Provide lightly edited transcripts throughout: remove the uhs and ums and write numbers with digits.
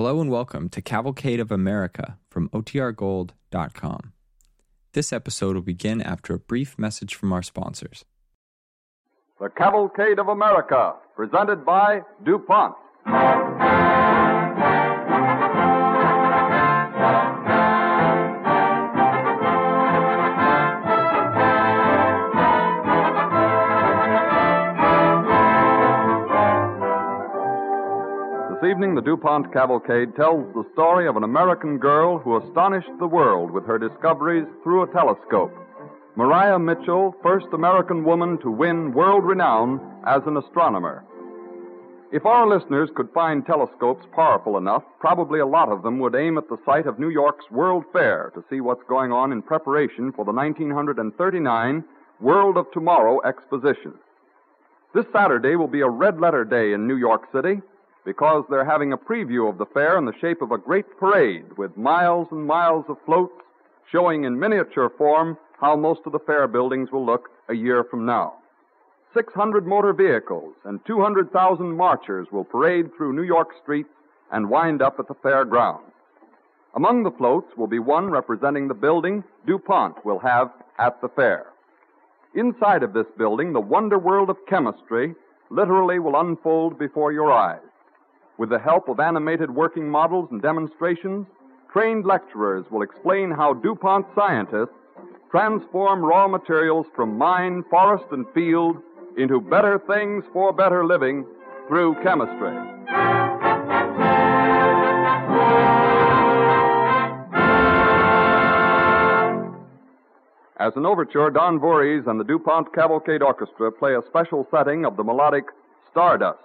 Hello and welcome to Cavalcade of America from OTRGold.com. This episode will begin after a brief message from our sponsors. The Cavalcade of America, presented by DuPont. This evening, the DuPont Cavalcade tells the story of an American girl who astonished the world with her discoveries through a telescope. Maria Mitchell, first American woman to win world renown as an astronomer. If our listeners could find telescopes powerful enough, probably a lot of them would aim at the site of New York's World Fair to see what's going on in preparation for the 1939 World of Tomorrow exposition. This Saturday will be a red-letter day in New York City, because they're having a preview of the fair in the shape of a great parade with miles and miles of floats showing in miniature form how most of the fair buildings will look a year from now. 600 motor vehicles and 200,000 marchers will parade through New York streets and wind up at the fair grounds. Among the floats will be one representing the building DuPont will have at the fair. Inside of this building, the wonder world of chemistry literally will unfold before your eyes. With the help of animated working models and demonstrations, trained lecturers will explain how DuPont scientists transform raw materials from mine, forest, and field into better things for better living through chemistry. As an overture, Don Voorhees and the DuPont Cavalcade Orchestra play a special setting of the melodic Stardust.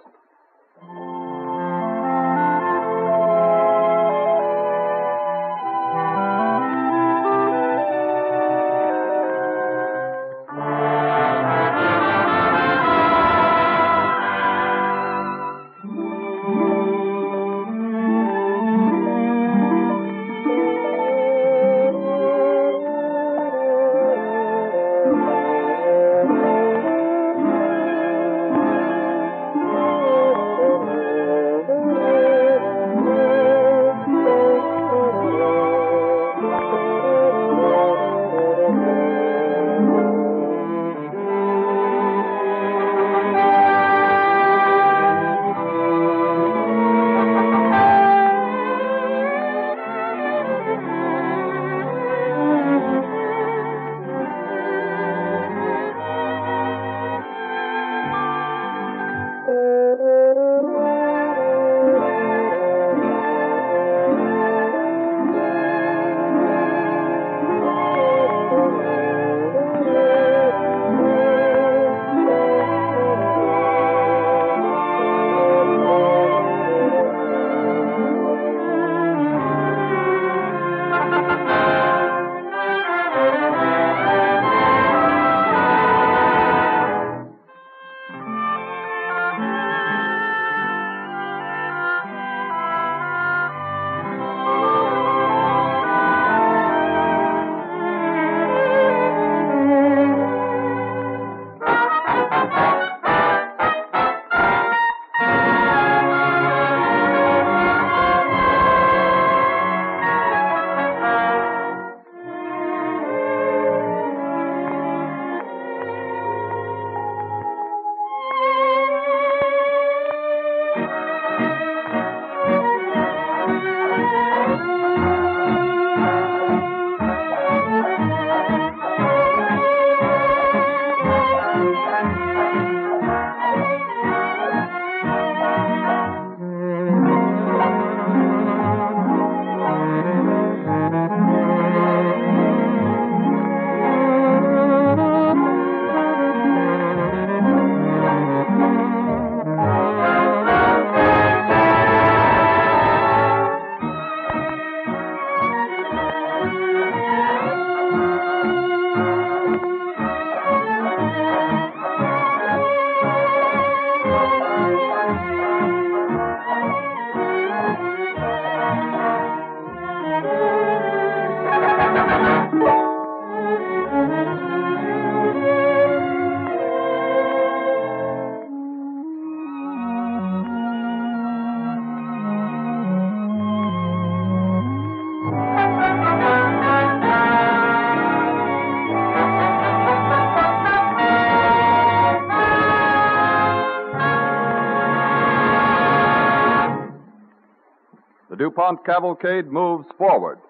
The DuPont cavalcade moves forward.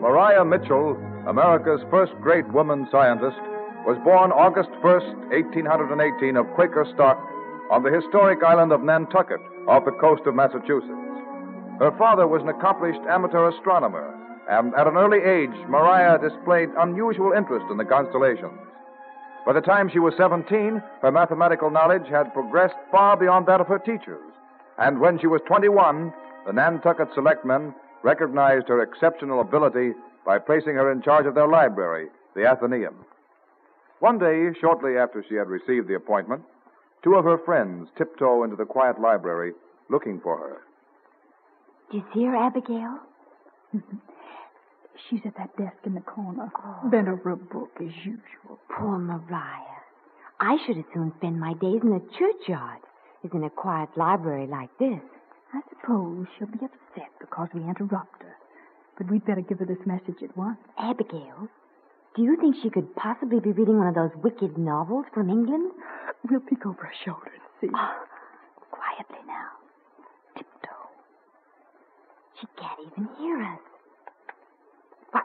Maria Mitchell, America's first great woman scientist, was born August 1st, 1818, of Quaker stock on the historic island of Nantucket, off the coast of Massachusetts. Her father was an accomplished amateur astronomer, and at an early age, Maria displayed unusual interest in the constellations. By the time she was 17, her mathematical knowledge had progressed far beyond that of her teachers, and when she was 21, the Nantucket selectmen recognized her exceptional ability by placing her in charge of their library, the Athenaeum. One day, shortly after she had received the appointment, two of her friends tiptoe into the quiet library looking for her. Do you see her, Abigail? She's at that desk in the corner, bent over a book as usual. Poor Maria. I should as soon spend my days in a churchyard as in a quiet library like this. I suppose she'll be upset because we interrupt her, but we'd better give her this message at once. Abigail, do you think she could possibly be reading one of those wicked novels from England? We'll peek over her shoulder and see. Oh, quietly now. Tiptoe. She can't even hear us. What?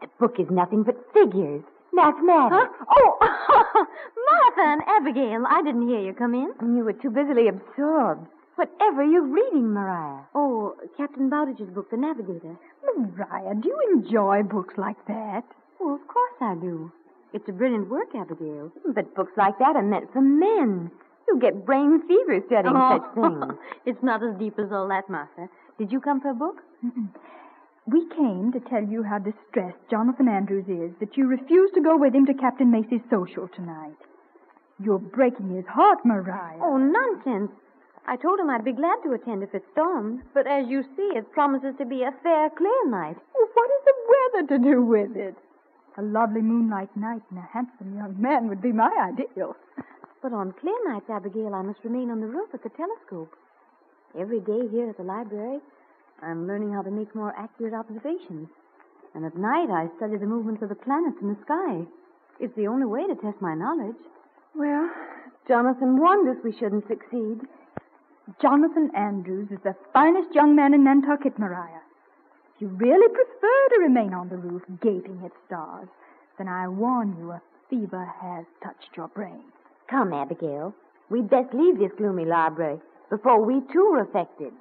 The book is nothing but figures. Mathematics. Huh? Oh, Martha and Abigail, I didn't hear you come in. And you were too busily absorbed. Whatever you're reading, Maria. Oh, Captain Bowditch's book, The Navigator. Maria, do you enjoy books like that? Oh, of course I do. It's a brilliant work, Abigail. But books like that are meant for men. You get brain fever studying such things. It's not as deep as all that, Martha. Did you come for a book? Mm-mm. We came to tell you how distressed Jonathan Andrews is that you refused to go with him to Captain Macy's social tonight. You're breaking his heart, Maria. Oh, nonsense. I told him I'd be glad to attend if it stormed, but as you see, it promises to be a fair, clear night. Well, what is the weather to do with it? A lovely moonlight night and a handsome young man would be my ideal. But on clear nights, Abigail, I must remain on the roof at the telescope. Every day here at the library, I'm learning how to make more accurate observations. And at night, I study the movements of the planets in the sky. It's the only way to test my knowledge. Well, Jonathan warned us we shouldn't succeed. Jonathan Andrews is the finest young man in Nantucket, Maria. If you really prefer to remain on the roof, gaping at stars, then I warn you, a fever has touched your brain. Come, Abigail. We'd best leave this gloomy library before we, too, are affected.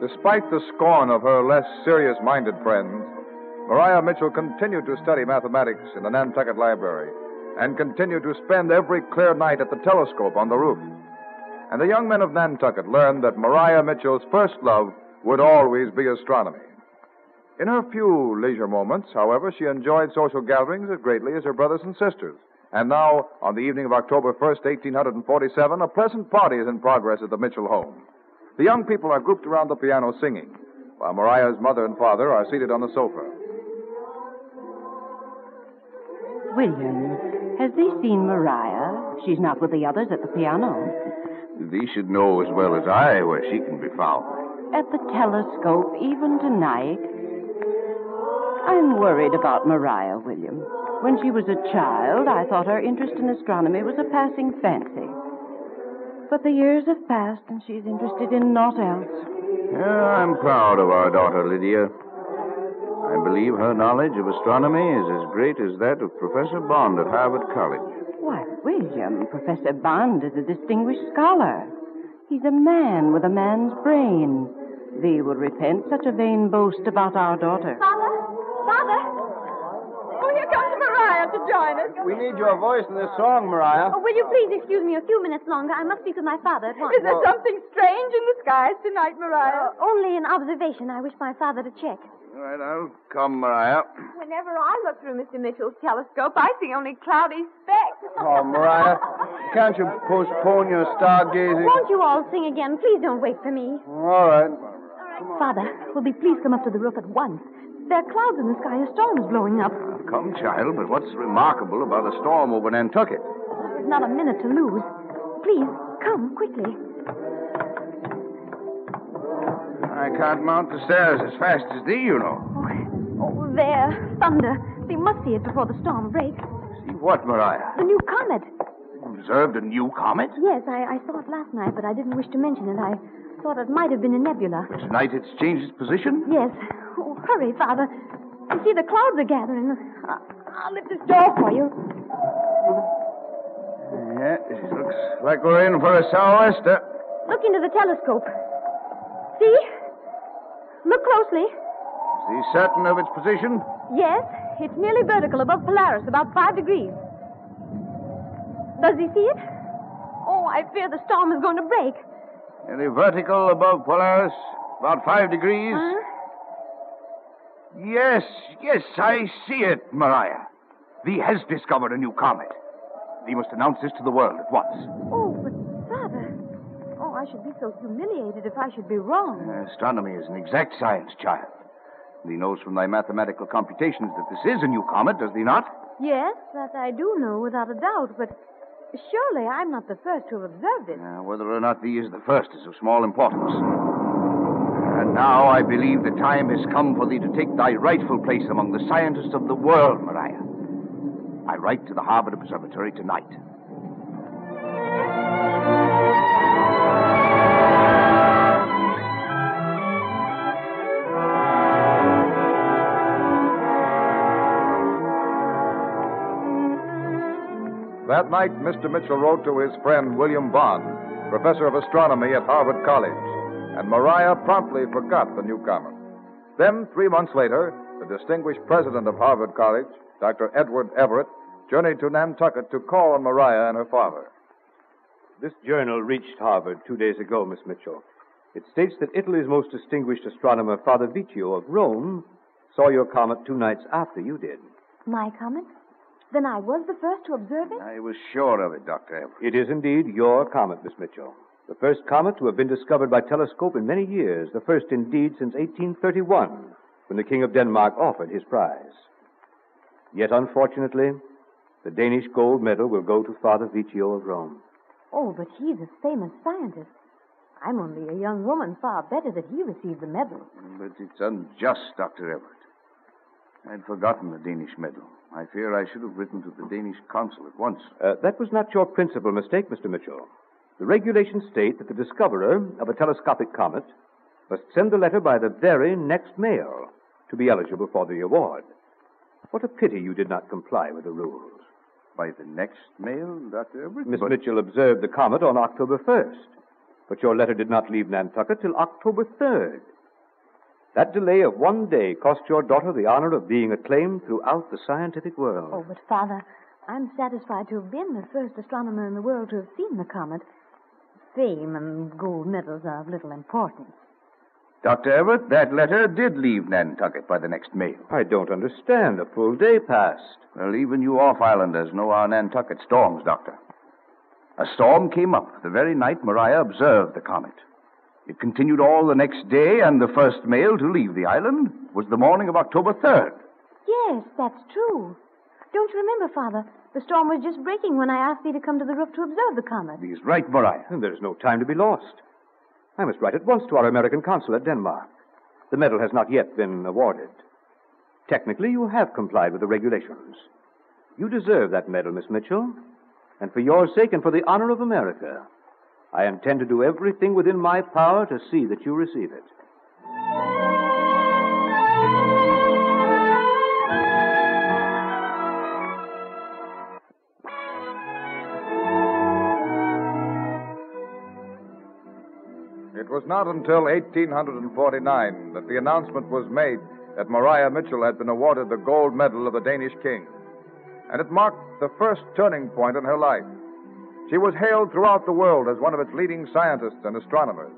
Despite the scorn of her less serious-minded friends, Maria Mitchell continued to study mathematics in the Nantucket Library and continued to spend every clear night at the telescope on the roof. And the young men of Nantucket learned that Maria Mitchell's first love would always be astronomy. In her few leisure moments, however, she enjoyed social gatherings as greatly as her brothers and sisters. And now, on the evening of October 1st, 1847, a pleasant party is in progress at the Mitchell home. The young people are grouped around the piano singing, while Maria's mother and father are seated on the sofa. William, has thee seen Maria? She's not with the others at the piano. Thee should know as well as I where she can be found. At the telescope, even tonight. I'm worried about Maria, William. When she was a child, I thought her interest in astronomy was a passing fancy. But the years have passed, and she's interested in naught else. Yeah, I'm proud of our daughter, Lydia. I believe her knowledge of astronomy is as great as that of Professor Bond at Harvard College. Why, William, Professor Bond is a distinguished scholar. He's a man with a man's brain. Thee will repent such a vain boast about our daughter. Father! Father! Oh, here comes Maria to join us. We need your voice in this song, Maria. Oh, will you please excuse me a few minutes longer? I must speak with my father at once. Is there something strange in the skies tonight, Maria? Only an observation I wish my father to check. All right, I'll come, Mariah. Whenever I look through Mr. Mitchell's telescope, I see only cloudy specks. Oh, Mariah, can't you postpone your stargazing? Won't you all sing again? Please don't wait for me. All right. Father, will you please come up to the roof at once? There are clouds in the sky. A storm is blowing up. Come, child, but what's remarkable about a storm over Nantucket? There's not a minute to lose. Please, come quickly. I can't mount the stairs as fast as thee, you know. Oh, there. Thunder. They must see it before the storm breaks. See what, Mariah? The new comet. You observed a new comet? Yes, I saw it last night, but I didn't wish to mention it. I thought it might have been a nebula. But tonight it's changed its position? Yes. Oh, hurry, Father. You see, the clouds are gathering. I'll lift this door for you. Yeah, it looks like we're in for a sou'wester. Look into the telescope. See? Look closely. Is he certain of its position? Yes. It's nearly vertical above Polaris, about 5 degrees. Does he see it? Oh, I fear the storm is going to break. Nearly vertical above Polaris, about 5 degrees. Huh? Yes, I see it, Mariah. Thee has discovered a new comet. Thee must announce this to the world at once. Oh, but I should be so humiliated if I should be wrong. Astronomy is an exact science, child. Thee knows from thy mathematical computations that this is a new comet, does thee not? Yes, that I do know without a doubt, but surely I'm not the first to have observed it. Whether or not thee is the first is of small importance. And now I believe the time has come for thee to take thy rightful place among the scientists of the world, Mariah. I write to the Harvard Observatory tonight. That night, Mr. Mitchell wrote to his friend William Bond, professor of astronomy at Harvard College, and Mariah promptly forgot the newcomer. Then, 3 months later, the distinguished president of Harvard College, Dr. Edward Everett, journeyed to Nantucket to call on Mariah and her father. This journal reached Harvard 2 days ago, Miss Mitchell. It states that Italy's most distinguished astronomer, Father Viccio of Rome, saw your comet 2 nights after you did. My comet? Then I was the first to observe it? I was sure of it, Dr. Everett. It is indeed your comet, Miss Mitchell. The first comet to have been discovered by telescope in many years. The first, indeed, since 1831, when the King of Denmark offered his prize. Yet, unfortunately, the Danish gold medal will go to Father Viccio of Rome. Oh, but he's a famous scientist. I'm only a young woman. Far better that he received the medal. But it's unjust, Dr. Everett. I'd forgotten the Danish medal. I fear I should have written to the Danish consul at once. That was not your principal mistake, Mr. Mitchell. The regulations state that the discoverer of a telescopic comet must send the letter by the very next mail to be eligible for the award. What a pity you did not comply with the rules. By the next mail, Dr. Everett? Miss Mitchell observed the comet on October 1st, but your letter did not leave Nantucket till October 3rd. That delay of 1 day cost your daughter the honor of being acclaimed throughout the scientific world. Oh, but, Father, I'm satisfied to have been the first astronomer in the world to have seen the comet. Fame and gold medals are of little importance. Dr. Everett, that letter did leave Nantucket by the next mail. I don't understand. A full day passed. Well, even you off-islanders know our Nantucket storms, Doctor. A storm came up the very night Mariah observed the comet. It continued all the next day, and the first mail to leave the island was the morning of October 3rd. Yes, that's true. Don't you remember, Father? The storm was just breaking when I asked thee to come to the roof to observe the comet. He's right, Mariah. There's no time to be lost. I must write at once to our American consul at Denmark. The medal has not yet been awarded. Technically, you have complied with the regulations. You deserve that medal, Miss Mitchell, and for your sake and for the honor of America, I intend to do everything within my power to see that you receive it. It was not until 1849 that the announcement was made that Maria Mitchell had been awarded the gold medal of the Danish king. And it marked the first turning point in her life. She was hailed throughout the world as one of its leading scientists and astronomers.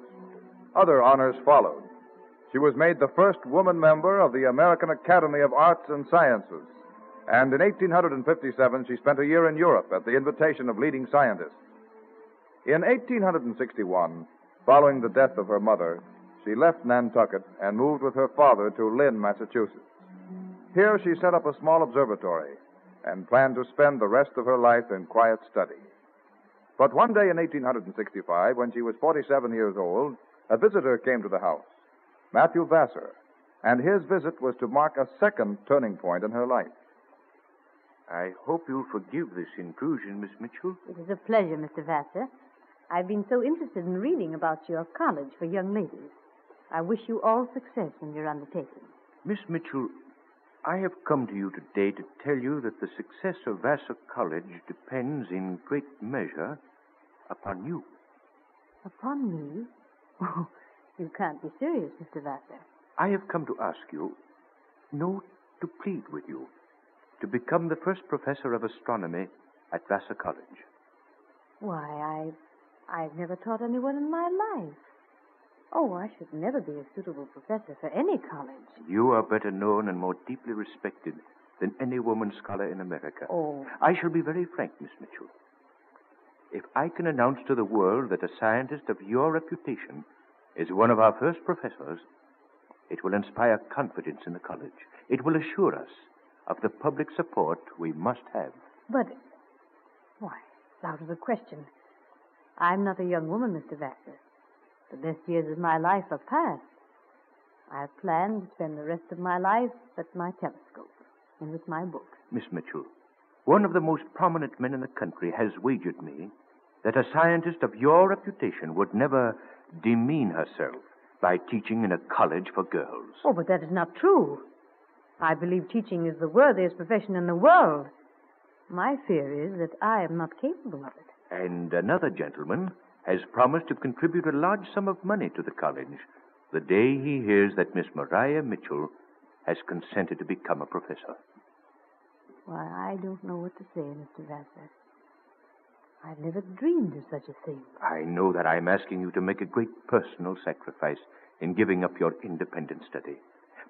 Other honors followed. she was made the first woman member of the American Academy of Arts and Sciences. And in 1857, she spent a year in Europe at the invitation of leading scientists. In 1861, following the death of her mother, she left Nantucket and moved with her father to Lynn, Massachusetts. Here she set up a small observatory and planned to spend the rest of her life in quiet study. But one day in 1865, when she was 47 years old, a visitor came to the house, Matthew Vassar, and his visit was to mark a second turning point in her life. I hope you'll forgive this intrusion, Miss Mitchell. It is a pleasure, Mr. Vassar. I've been so interested in reading about your college for young ladies. I wish you all success in your undertaking. Miss Mitchell, I have come to you today to tell you that the success of Vassar College depends in great measure upon you. Upon me? Oh, you can't be serious, Mr. Vassar. I have come to ask you, no, to plead with you, to become the first professor of astronomy at Vassar College. Why, I've never taught anyone in my life. Oh, I should never be a suitable professor for any college. You are better known and more deeply respected than any woman scholar in America. Oh. I shall be very frank, Miss Mitchell. If I can announce to the world that a scientist of your reputation is one of our first professors, it will inspire confidence in the college. It will assure us of the public support we must have. But, why, it's out of the question. I'm not a young woman, Mr. Vassar. The best years of my life are past. I have planned to spend the rest of my life at my telescope and with my books. Miss Mitchell, one of the most prominent men in the country has wagered me that a scientist of your reputation would never demean herself by teaching in a college for girls. Oh, but that is not true. I believe teaching is the worthiest profession in the world. My fear is that I am not capable of it. And another gentleman has promised to contribute a large sum of money to the college the day he hears that Miss Maria Mitchell has consented to become a professor. Why, I don't know what to say, Mr. Vassar. I've never dreamed of such a thing. I know that I'm asking you to make a great personal sacrifice in giving up your independent study.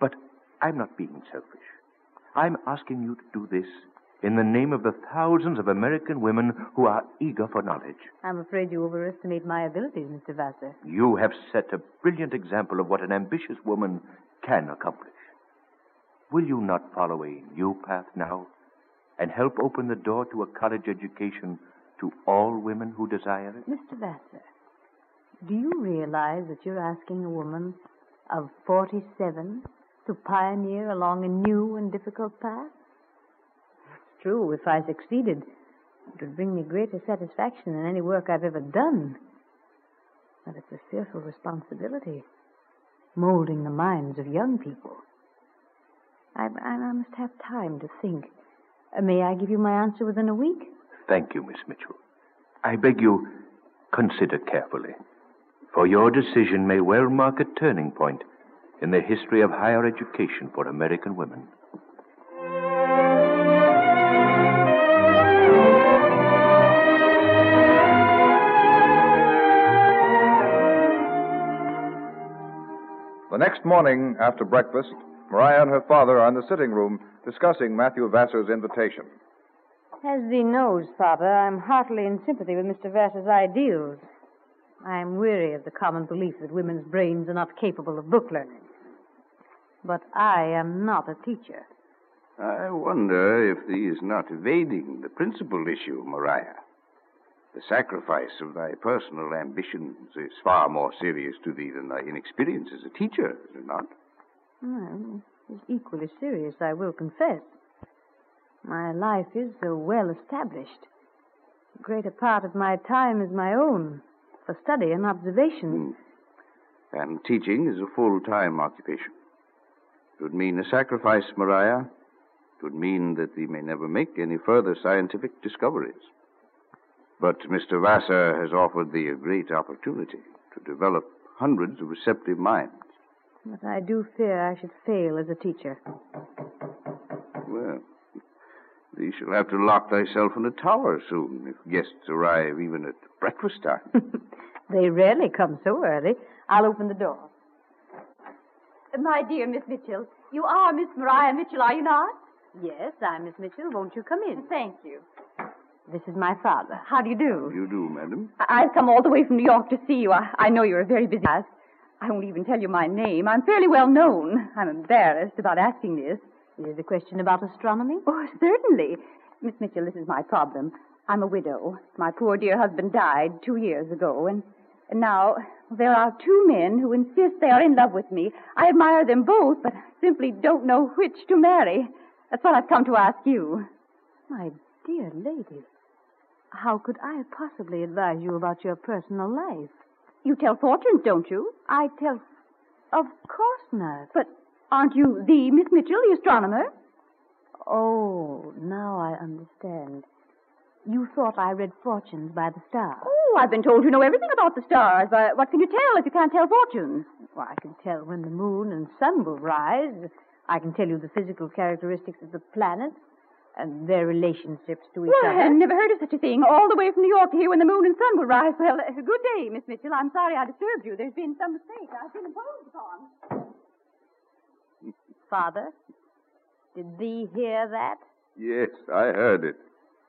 But I'm not being selfish. I'm asking you to do this in the name of the thousands of American women who are eager for knowledge. I'm afraid you overestimate my abilities, Mr. Vassar. You have set a brilliant example of what an ambitious woman can accomplish. Will you not follow a new path now and help open the door to a college education to all women who desire it? Mr. Vassar, do you realize that you're asking a woman of 47 to pioneer along a new and difficult path? True, if I succeeded, it would bring me greater satisfaction than any work I've ever done. But it's a fearful responsibility, molding the minds of young people. I must have time to think. May I give you my answer within a week? Thank you, Miss Mitchell. I beg you, consider carefully, for your decision may well mark a turning point in the history of higher education for American women. The next morning, after breakfast, Maria and her father are in the sitting room discussing Matthew Vassar's invitation. As thee knows, Father, I'm heartily in sympathy with Mr. Vassar's ideals. I'm weary of the common belief that women's brains are not capable of book learning. But I am not a teacher. I wonder if thee is not evading the principal issue, Maria. The sacrifice of thy personal ambitions is far more serious to thee than thy inexperience as a teacher, is it not? Well, it's equally serious, I will confess. My life is so well established. The greater part of my time is my own, for study and observation. Mm. And teaching is a full-time occupation. It would mean a sacrifice, Maria. It would mean that thee may never make any further scientific discoveries. But Mr. Vassar has offered thee a great opportunity to develop hundreds of receptive minds. But I do fear I should fail as a teacher. Well, thee shall have to lock thyself in a tower soon if guests arrive even at breakfast time. They rarely come so early. I'll open the door. My dear Miss Mitchell, you are Miss Maria Mitchell, are you not? Yes, I'm Miss Mitchell. Won't you come in? Thank you. This is my father. How do you do? You do, madam. I've come all the way from New York to see you. I know you're a very busy guy. I won't even tell you my name. I'm fairly well known. I'm embarrassed about asking this. Is it a question about astronomy? Oh, certainly. Miss Mitchell, this is my problem. I'm a widow. My poor dear husband died 2 years ago, and now there are two men who insist they are in love with me. I admire them both, but simply don't know which to marry. That's what I've come to ask you. My dear lady, how could I possibly advise you about your personal life? You tell fortunes, don't you? I tell... Of course not. But aren't you the Miss Mitchell, the astronomer? Oh, now I understand. You thought I read fortunes by the stars. Oh, I've been told you know everything about the stars. But what can you tell if you can't tell fortunes? Well, I can tell when the moon and sun will rise. I can tell you the physical characteristics of the planets and their relationships to each other. I never heard of such a thing. All the way from New York to here when the moon and sun will rise. Well, good day, Miss Mitchell. I'm sorry I disturbed you. There's been some mistake. I've been imposed upon. Father, did thee hear that? Yes, I heard it.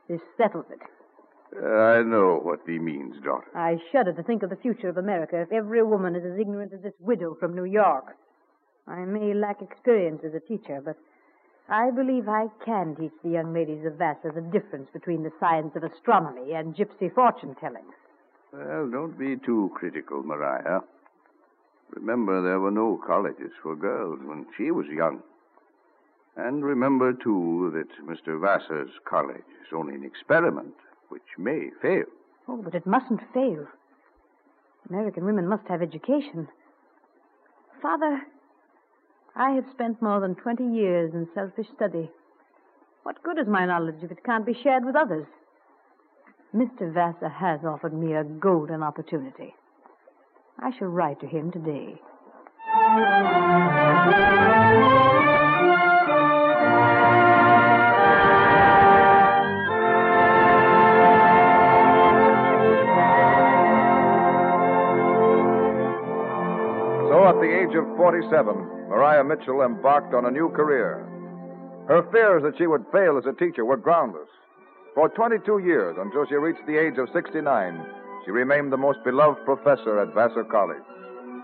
This settles it. I know what thee means, daughter. I shudder to think of the future of America if every woman is as ignorant as this widow from New York. I may lack experience as a teacher, but I believe I can teach the young ladies of Vassar the difference between the science of astronomy and gypsy fortune-telling. Well, don't be too critical, Maria. Remember, there were no colleges for girls when she was young. And remember, too, that Mr. Vassar's college is only an experiment which may fail. Oh, but it mustn't fail. American women must have education. Father, I have spent more than 20 years in selfish study. What good is my knowledge if it can't be shared with others? Mr. Vassar has offered me a golden opportunity. I shall write to him today. So at the age of 47... Maria Mitchell embarked on a new career. Her fears that she would fail as a teacher were groundless. For 22 years, until she reached the age of 69, she remained the most beloved professor at Vassar College.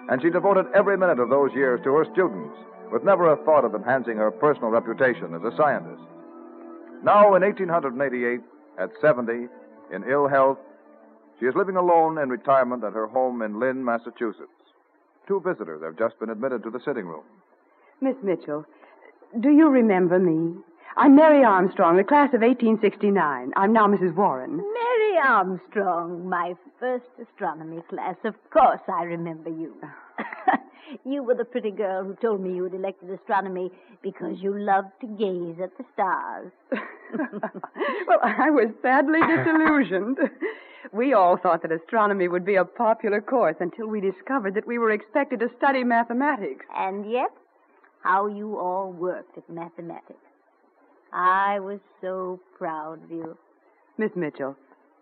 And she devoted every minute of those years to her students, with never a thought of enhancing her personal reputation as a scientist. Now, in 1888, at 70, in ill health, she is living alone in retirement at her home in Lynn, Massachusetts. Two visitors have just been admitted to the sitting room. Miss Mitchell, do you remember me? I'm Mary Armstrong, the class of 1869. I'm now Mrs. Warren. Mary Armstrong, my first astronomy class. Of course I remember you. You were the pretty girl who told me you had elected astronomy because you loved to gaze at the stars. Well, I was sadly disillusioned. We all thought that astronomy would be a popular course until we discovered that we were expected to study mathematics. And yet, how you all worked at mathematics. I was so proud of you. Miss Mitchell,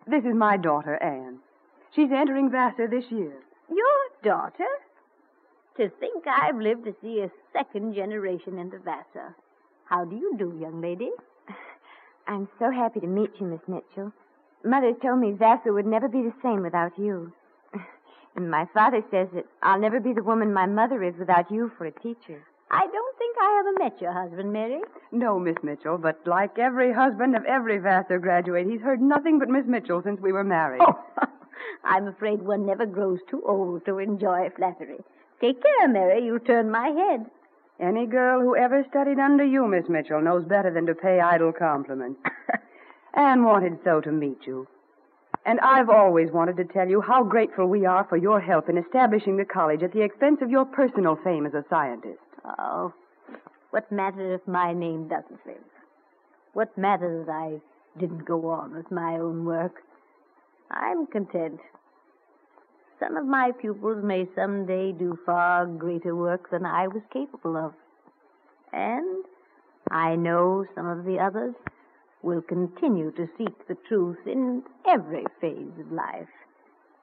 this is my daughter, Anne. She's entering Vassar this year. Your daughter? To think I've lived to see a second generation into Vassar. How do you do, young lady? I'm so happy to meet you, Miss Mitchell. Mother told me Vassar would never be the same without you. And my father says that I'll never be the woman my mother is without you for a teacher. I don't think I ever met your husband, Mary. No, Miss Mitchell, but like every husband of every Vassar graduate, he's heard nothing but Miss Mitchell since we were married. Oh, I'm afraid one never grows too old to enjoy flattery. Take care, Mary, you turn my head. Any girl who ever studied under you, Miss Mitchell, knows better than to pay idle compliments. Anne wanted so to meet you. And I've always wanted to tell you how grateful we are for your help in establishing the college at the expense of your personal fame as a scientist. Oh, what matters if my name doesn't live? What matters that I didn't go on with my own work? I'm content. Some of my pupils may someday do far greater work than I was capable of. And I know some of the others will continue to seek the truth in every phase of life.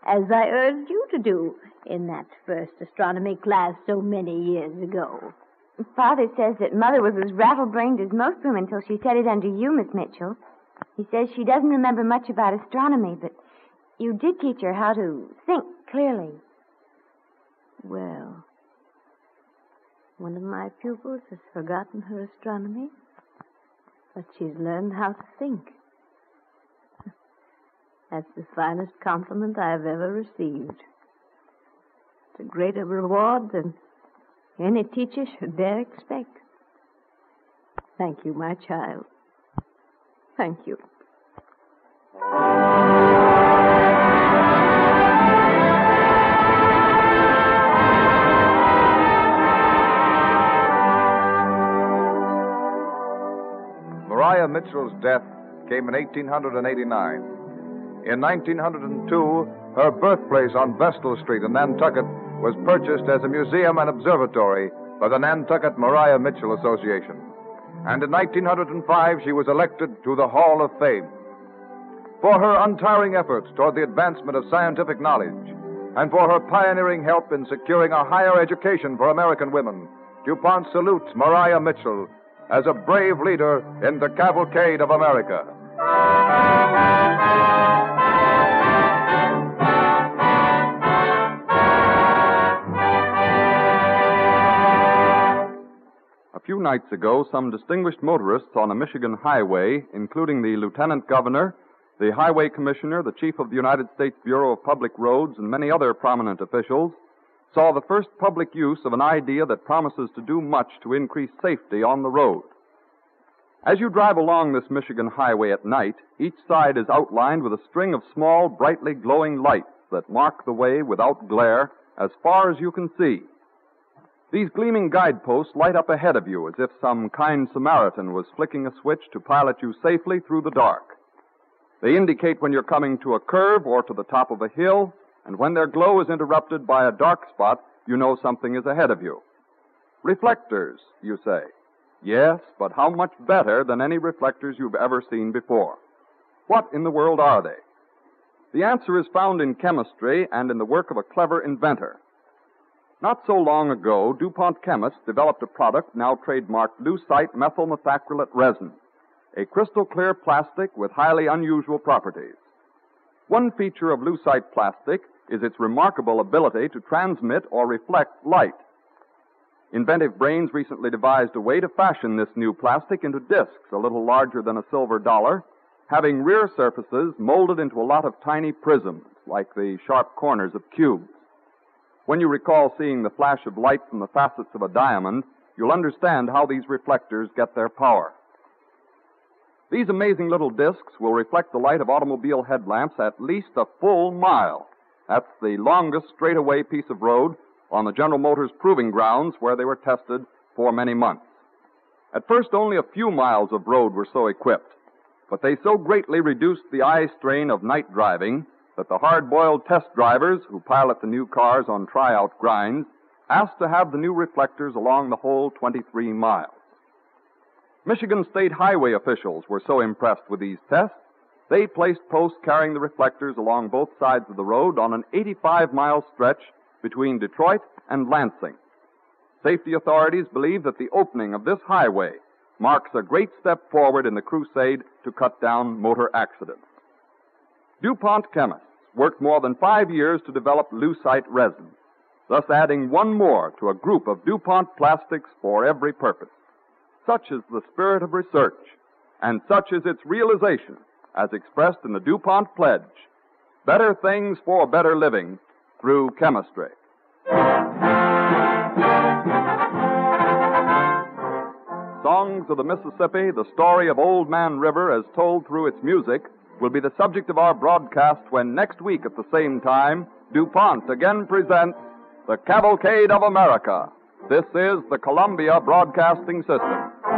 as I urged you to do in that first astronomy class so many years ago. Father says that Mother was as rattle-brained as most women until she said it under you, Miss Mitchell. He says she doesn't remember much about astronomy, but you did teach her how to think clearly. Well, one of my pupils has forgotten her astronomy, but she's learned how to think. That's the finest compliment I've ever received. It's a greater reward than any teacher should dare expect. Thank you, my child. Thank you. Maria Mitchell's death came in 1889. In 1902, her birthplace on Vestal Street in Nantucket was purchased as a museum and observatory by the Nantucket Maria Mitchell Association. And in 1905, she was elected to the Hall of Fame. For her untiring efforts toward the advancement of scientific knowledge and for her pioneering help in securing a higher education for American women, DuPont salutes Maria Mitchell as a brave leader in the cavalcade of America. A few nights ago, some distinguished motorists on a Michigan highway, including the lieutenant governor, the highway commissioner, the chief of the United States Bureau of Public Roads, and many other prominent officials, saw the first public use of an idea that promises to do much to increase safety on the road. As you drive along this Michigan highway at night, each side is outlined with a string of small, brightly glowing lights that mark the way without glare as far as you can see. These gleaming guideposts light up ahead of you as if some kind Samaritan was flicking a switch to pilot you safely through the dark. They indicate when you're coming to a curve or to the top of a hill, and when their glow is interrupted by a dark spot, you know something is ahead of you. Reflectors, you say. Yes, but how much better than any reflectors you've ever seen before? What in the world are they? The answer is found in chemistry and in the work of a clever inventor. Not so long ago, DuPont chemists developed a product now trademarked Lucite methylmethacrylate resin, a crystal-clear plastic with highly unusual properties. One feature of Lucite plastic is its remarkable ability to transmit or reflect light. Inventive brains recently devised a way to fashion this new plastic into discs a little larger than a silver dollar, having rear surfaces molded into a lot of tiny prisms, like the sharp corners of cubes. When you recall seeing the flash of light from the facets of a diamond, you'll understand how these reflectors get their power. These amazing little discs will reflect the light of automobile headlamps at least a full mile. That's the longest straightaway piece of road on the General Motors proving grounds where they were tested for many months. At first, only a few miles of road were so equipped, but they so greatly reduced the eye strain of night driving that the hard-boiled test drivers who pilot the new cars on tryout grinds asked to have the new reflectors along the whole 23 miles. Michigan State Highway officials were so impressed with these tests, they placed posts carrying the reflectors along both sides of the road on an 85-mile stretch between Detroit and Lansing. Safety authorities believe that the opening of this highway marks a great step forward in the crusade to cut down motor accidents. DuPont chemists worked more than 5 years to develop Lucite resin, thus adding one more to a group of DuPont plastics for every purpose. Such is the spirit of research, and such is its realization, as expressed in the DuPont pledge, better things for better living through chemistry. Songs of the Mississippi, the story of Old Man River as told through its music, will be the subject of our broadcast when next week at the same time, DuPont again presents The Cavalcade of America. This is the Columbia Broadcasting System.